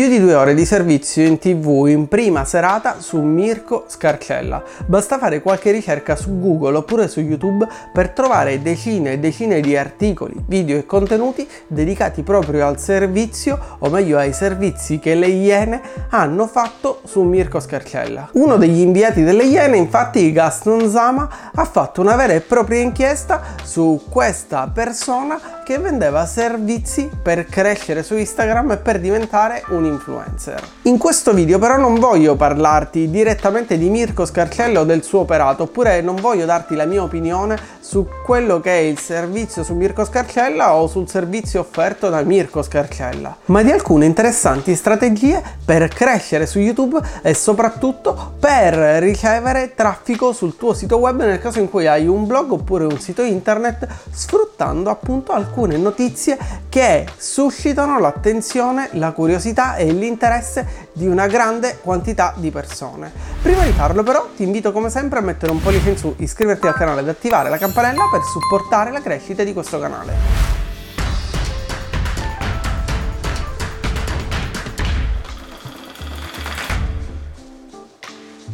Più di 2 ore di servizio in TV in prima serata su Mirko Scarcella. Basta fare qualche ricerca su Google oppure su YouTube per trovare decine e decine di articoli, video e contenuti dedicati proprio al servizio, o meglio ai servizi che le Iene hanno fatto su Mirko Scarcella. Uno degli inviati delle Iene, infatti Gaston Zama, ha fatto una vera e propria inchiesta su questa persona che vendeva servizi per crescere su Instagram e per diventare un influencer. In questo video però non voglio parlarti direttamente di Mirko Scarcella o del suo operato, oppure non voglio darti la mia opinione su quello che è il servizio su Mirko Scarcella o sul servizio offerto da Mirko Scarcella, ma di alcune interessanti strategie per crescere su YouTube e soprattutto per ricevere traffico sul tuo sito web nel caso in cui hai un blog oppure un sito internet, sfruttando appunto alcune notizie che suscitano l'attenzione, la curiosità e l'interesse di una grande quantità di persone. Prima di farlo però ti invito come sempre a mettere un pollice in su, iscriverti al canale ed attivare la campanella per supportare la crescita di questo canale.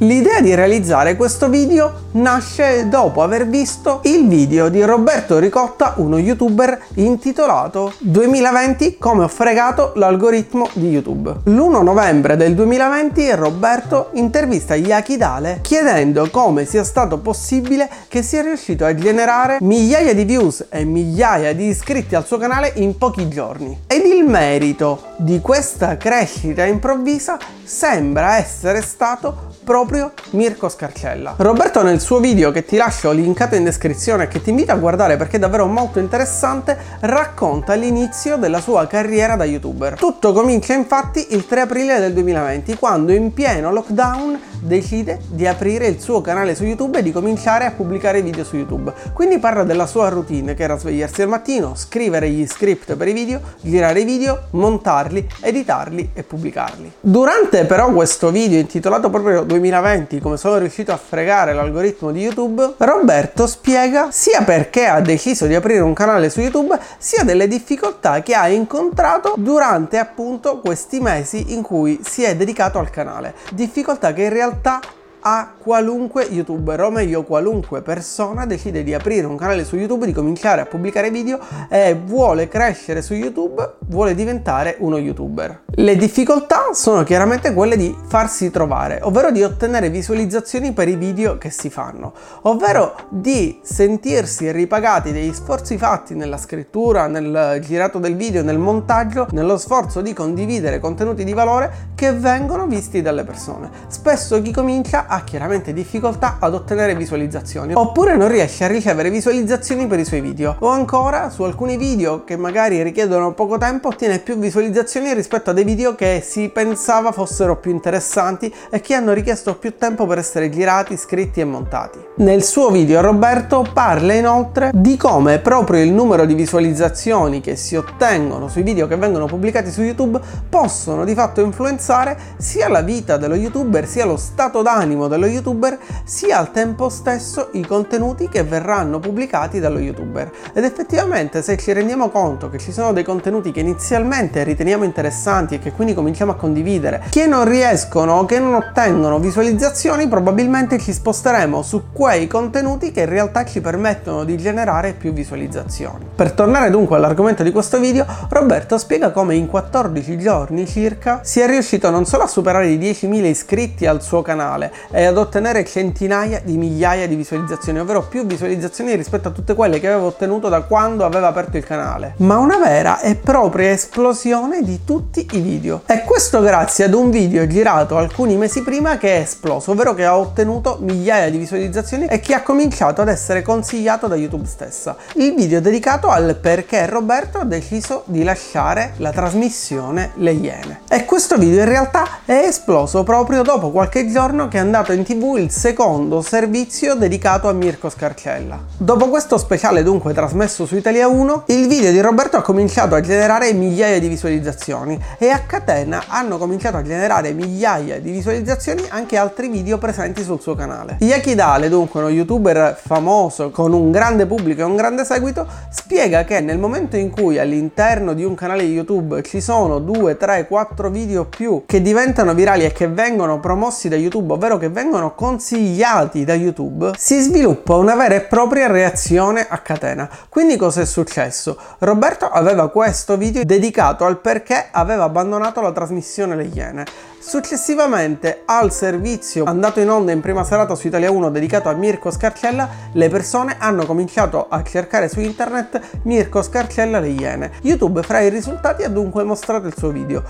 L'idea di realizzare questo video nasce dopo aver visto il video di Roberto Ricotta, uno youtuber, intitolato 2020 come ho fregato l'algoritmo di YouTube. L'1 novembre del 2020 Roberto intervista Iachidale chiedendo come sia stato possibile che sia riuscito a generare migliaia di views e migliaia di iscritti al suo canale in pochi giorni. Ed il merito di questa crescita improvvisa sembra essere stato proprio Mirko Scarcella. Roberto, nel suo video, che ti lascio linkato in descrizione e che ti invito a guardare perché è davvero molto interessante, racconta l'inizio della sua carriera da youtuber. Tutto comincia infatti il 3 aprile del 2020, quando in pieno lockdown decide di aprire il suo canale su YouTube e di cominciare a pubblicare video su YouTube. Quindi parla della sua routine, che era svegliarsi al mattino, scrivere gli script per i video, girare i video, montarli, editarli e pubblicarli. Durante però questo video, intitolato proprio 2020 come sono riuscito a fregare l'algoritmo di YouTube, Roberto spiega sia perché ha deciso di aprire un canale su YouTube, sia delle difficoltà che ha incontrato durante appunto questi mesi in cui si è dedicato al canale. Difficoltà che in realtà a qualunque youtuber, o meglio qualunque persona decide di aprire un canale su YouTube, di cominciare a pubblicare video e vuole crescere su YouTube, vuole diventare uno youtuber. Le difficoltà sono chiaramente quelle di farsi trovare, ovvero di ottenere visualizzazioni per i video che si fanno, ovvero di sentirsi ripagati degli sforzi fatti nella scrittura, nel girato del video, nel montaggio, nello sforzo di condividere contenuti di valore che vengono visti dalle persone. Spesso chi comincia ha chiaramente difficoltà ad ottenere visualizzazioni, oppure non riesce a ricevere visualizzazioni per i suoi video, o ancora su alcuni video che magari richiedono poco tempo ottiene più visualizzazioni rispetto a dei video che si pensava fossero più interessanti e che hanno richiesto più tempo per essere girati, scritti e montati. Nel suo video Roberto parla inoltre di come proprio il numero di visualizzazioni che si ottengono sui video che vengono pubblicati su YouTube possono di fatto influenzare sia la vita dello youtuber, sia lo stato d'animo dello youtuber, sia al tempo stesso i contenuti che verranno pubblicati dallo youtuber. Ed effettivamente, se ci rendiamo conto che ci sono dei contenuti che inizialmente riteniamo interessanti e che quindi cominciamo a condividere, che non riescono o che non ottengono visualizzazioni, probabilmente ci sposteremo su quei contenuti che in realtà ci permettono di generare più visualizzazioni. Per tornare dunque all'argomento di questo video, Roberto spiega come in 14 giorni circa si è riuscito non solo a superare i 10.000 iscritti al suo canale e ad ottenere centinaia di migliaia di visualizzazioni, ovvero più visualizzazioni rispetto a tutte quelle che aveva ottenuto da quando aveva aperto il canale, ma una vera e propria esplosione di tutti i video. E questo grazie ad un video girato alcuni mesi prima che è esploso, ovvero che ha ottenuto migliaia di visualizzazioni e che ha cominciato ad essere consigliato da YouTube stessa. Il video dedicato al perché Roberto ha deciso di lasciare la trasmissione Le Iene. E questo video in realtà è esploso proprio dopo qualche giorno che andava andato in TV il secondo servizio dedicato a Mirko Scarcella. Dopo questo speciale, dunque, trasmesso su Italia 1, il video di Roberto ha cominciato a generare migliaia di visualizzazioni e a catena hanno cominciato a generare migliaia di visualizzazioni anche altri video presenti sul suo canale. Iachidale, dunque, uno youtuber famoso con un grande pubblico e un grande seguito, spiega che nel momento in cui all'interno di un canale YouTube ci sono 2, 3, 4 video più che diventano virali e che vengono promossi da YouTube, ovvero che vengono consigliati da YouTube, si sviluppa una vera e propria reazione a catena. Quindi cosa è successo? Roberto aveva questo video dedicato al perché aveva abbandonato la trasmissione Le Iene. Successivamente al servizio andato in onda in prima serata su Italia 1 dedicato a Mirko Scarcella, le persone hanno cominciato a cercare su internet Mirko Scarcella Le Iene. YouTube fra i risultati ha dunque mostrato il suo video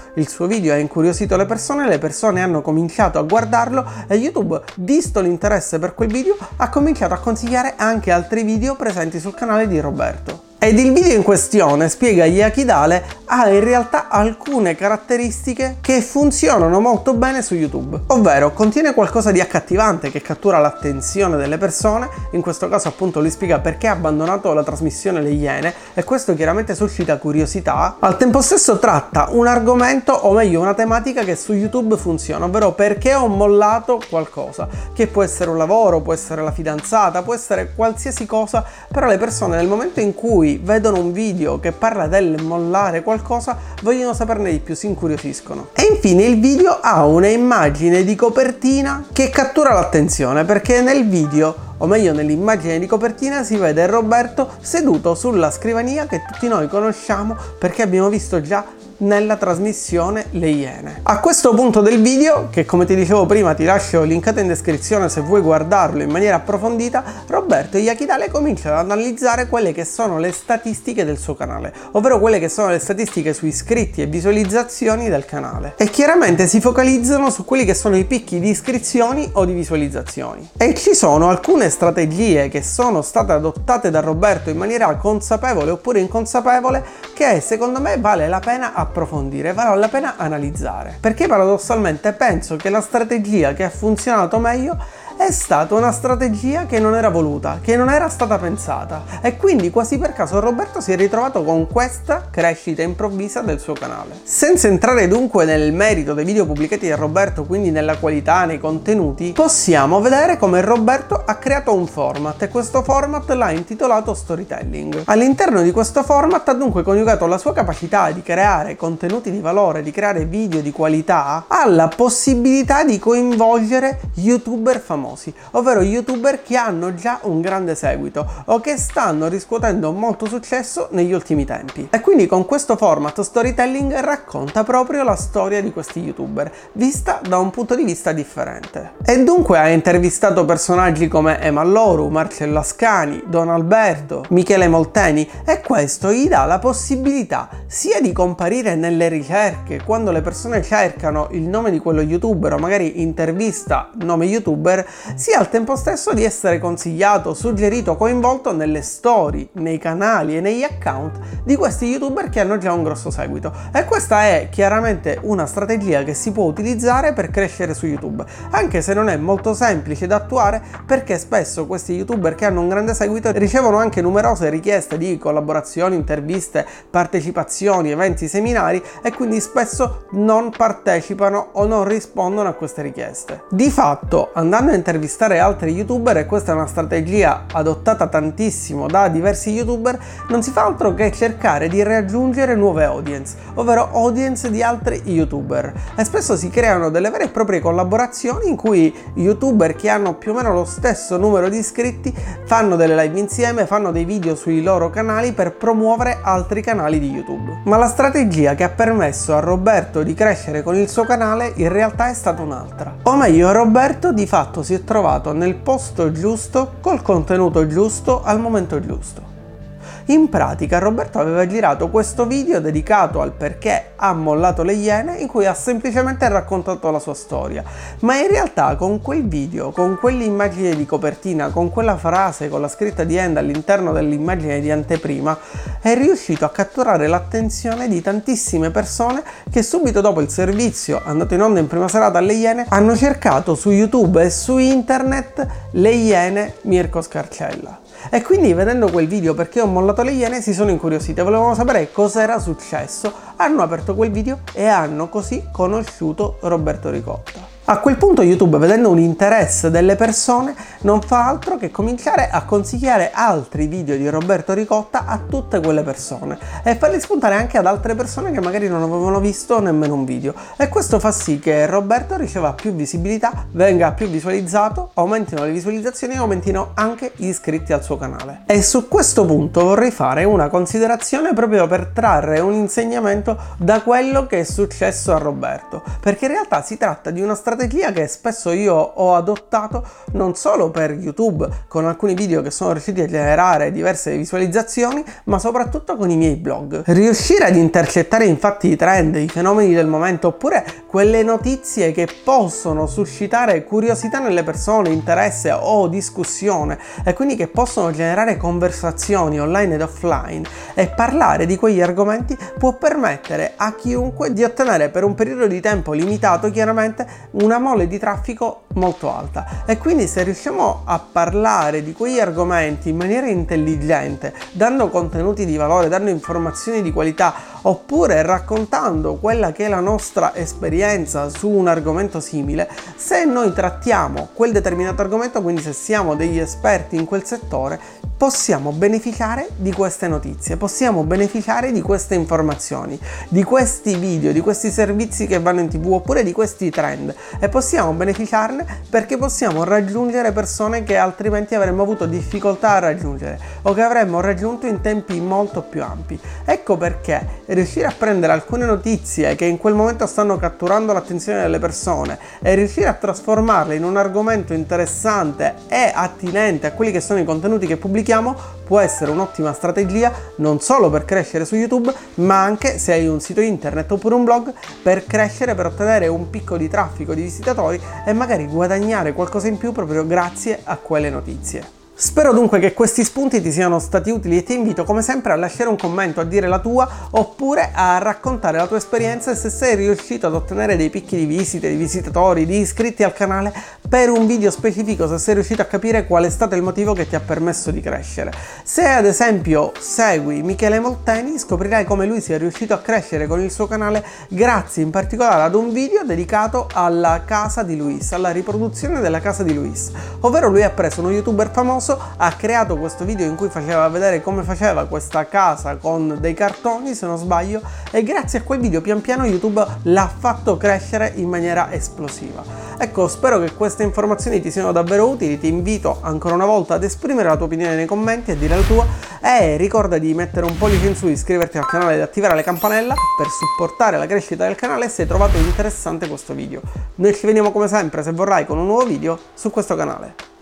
ha incuriosito le persone hanno cominciato a guardarlo e YouTube, visto l'interesse per quel video, ha cominciato a consigliare anche altri video presenti sul canale di Roberto. Ed il video in questione, spiega Iachidale, ha in realtà alcune caratteristiche che funzionano molto bene su YouTube, ovvero contiene qualcosa di accattivante che cattura l'attenzione delle persone. In questo caso appunto lui spiega perché ha abbandonato la trasmissione Le Iene e questo chiaramente suscita curiosità. Al tempo stesso tratta un argomento, o meglio una tematica che su YouTube funziona, ovvero perché ho mollato qualcosa, che può essere un lavoro, può essere la fidanzata, può essere qualsiasi cosa, però le persone nel momento in cui vedono un video che parla del mollare qualcosa vogliono saperne di più, si incuriosiscono. E infine il video ha una immagine di copertina che cattura l'attenzione, perché nel video, o meglio nell'immagine di copertina, si vede Roberto seduto sulla scrivania che tutti noi conosciamo perché abbiamo visto già nella trasmissione Le Iene. A questo punto del video, che come ti dicevo prima ti lascio linkato in descrizione se vuoi guardarlo in maniera approfondita, Roberto Iachidale comincia ad analizzare quelle che sono le statistiche del suo canale, ovvero quelle che sono le statistiche su iscritti e visualizzazioni del canale, e chiaramente si focalizzano su quelli che sono i picchi di iscrizioni o di visualizzazioni. E ci sono alcune strategie che sono state adottate da Roberto in maniera consapevole oppure inconsapevole che secondo me vale la pena approfondire, vale la pena analizzare, perché paradossalmente penso che la strategia che ha funzionato meglio è stata una strategia che non era voluta, che non era stata pensata, e quindi quasi per caso Roberto si è ritrovato con questa crescita improvvisa del suo canale. Senza entrare dunque nel merito dei video pubblicati da Roberto, quindi nella qualità, nei contenuti, possiamo vedere come Roberto ha creato un format, e questo format l'ha intitolato storytelling. All'interno di questo format ha dunque coniugato la sua capacità di creare contenuti di valore, di creare video di qualità, alla possibilità di coinvolgere youtuber famosi, ovvero youtuber che hanno già un grande seguito o che stanno riscuotendo molto successo negli ultimi tempi. E quindi con questo format storytelling racconta proprio la storia di questi youtuber vista da un punto di vista differente, e dunque ha intervistato personaggi come Emma Loru, Marcello Ascani, Don Alberto, Michele Molteni, e questo gli dà la possibilità sia di comparire nelle ricerche quando le persone cercano il nome di quello youtuber o magari intervista nome youtuber, sia al tempo stesso di essere consigliato, suggerito, coinvolto nelle story, nei canali e negli account di questi youtuber che hanno già un grosso seguito. E questa è chiaramente una strategia che si può utilizzare per crescere su YouTube, anche se non è molto semplice da attuare, perché spesso questi youtuber che hanno un grande seguito ricevono anche numerose richieste di collaborazioni, interviste, partecipazioni, eventi, seminari, e quindi spesso non partecipano o non rispondono a queste richieste. Di fatto, andando a intervistare altri youtuber, e questa è una strategia adottata tantissimo da diversi youtuber, non si fa altro che cercare di raggiungere nuove audience, ovvero audience di altri youtuber, e spesso si creano delle vere e proprie collaborazioni in cui youtuber che hanno più o meno lo stesso numero di iscritti fanno delle live insieme, fanno dei video sui loro canali per promuovere altri canali di YouTube. Ma la strategia che ha permesso a Roberto di crescere con il suo canale in realtà è stata un'altra, o meglio Roberto di fatto si è trovato nel posto giusto, col contenuto giusto, al momento giusto. In pratica Roberto aveva girato questo video dedicato al perché ha mollato le Iene, in cui ha semplicemente raccontato la sua storia, ma in realtà con quel video, con quell'immagine di copertina, con quella frase con la scritta di End all'interno dell'immagine di anteprima, è riuscito a catturare l'attenzione di tantissime persone che subito dopo il servizio andato in onda in prima serata alle Iene hanno cercato su YouTube e su internet le Iene Mirko Scarcella. E quindi vedendo quel video perché ho mollato le Iene si sono incuriosite, volevano sapere cos'era successo, hanno aperto quel video e hanno così conosciuto Roberto Ricotta. A quel punto YouTube, vedendo un interesse delle persone, non fa altro che cominciare a consigliare altri video di Roberto Ricotta a tutte quelle persone e farli spuntare anche ad altre persone che magari non avevano visto nemmeno un video, e questo fa sì che Roberto riceva più visibilità, venga più visualizzato, aumentino le visualizzazioni e aumentino anche gli iscritti al suo canale. E su questo punto vorrei fare una considerazione proprio per trarre un insegnamento da quello che è successo a Roberto, perché in realtà si tratta di una strategia che spesso io ho adottato non solo per YouTube con alcuni video che sono riusciti a generare diverse visualizzazioni, ma soprattutto con i miei blog. Riuscire ad intercettare infatti i trend, i fenomeni del momento, oppure quelle notizie che possono suscitare curiosità nelle persone, interesse o discussione, e quindi che possono generare conversazioni online ed offline, e parlare di quegli argomenti può permettere a chiunque di ottenere per un periodo di tempo limitato chiaramente una mole di traffico molto alta. E quindi se riusciamo a parlare di quegli argomenti in maniera intelligente, dando contenuti di valore, dando informazioni di qualità, oppure raccontando quella che è la nostra esperienza su un argomento simile, se noi trattiamo quel determinato argomento, quindi se siamo degli esperti in quel settore, possiamo beneficiare di queste notizie, possiamo beneficiare di queste informazioni, di questi video, di questi servizi che vanno in TV, oppure di questi trend, e possiamo beneficiarne perché possiamo raggiungere persone che altrimenti avremmo avuto difficoltà a raggiungere o che avremmo raggiunto in tempi molto più ampi. Ecco perché riuscire a prendere alcune notizie che in quel momento stanno catturando l'attenzione delle persone e riuscire a trasformarle in un argomento interessante e attinente a quelli che sono i contenuti che pubblichiamo può essere un'ottima strategia non solo per crescere su YouTube, ma anche se hai un sito internet oppure un blog, per crescere, per ottenere un picco di traffico, di visitatori, e magari guadagnare qualcosa in più proprio grazie a quelle notizie. Spero dunque che questi spunti ti siano stati utili e ti invito come sempre a lasciare un commento, a dire la tua, oppure a raccontare la tua esperienza e se sei riuscito ad ottenere dei picchi di visite, di visitatori, di iscritti al canale per un video specifico, se sei riuscito a capire qual è stato il motivo che ti ha permesso di crescere. Se ad esempio segui Michele Molteni, scoprirai come lui sia riuscito a crescere con il suo canale grazie in particolare ad un video dedicato alla casa di Luis, alla riproduzione della casa di Luis, ovvero lui ha preso uno youtuber famoso, ha creato questo video in cui faceva vedere come faceva questa casa con dei cartoni, se non sbaglio, e grazie a quel video pian piano YouTube l'ha fatto crescere in maniera esplosiva. Ecco, spero che queste informazioni ti siano davvero utili, ti invito ancora una volta ad esprimere la tua opinione nei commenti, a dire la tua, e ricorda di mettere un pollice in su, iscriverti al canale ed attivare la campanella per supportare la crescita del canale se hai trovato interessante questo video. Noi ci vediamo come sempre, se vorrai, con un nuovo video su questo canale.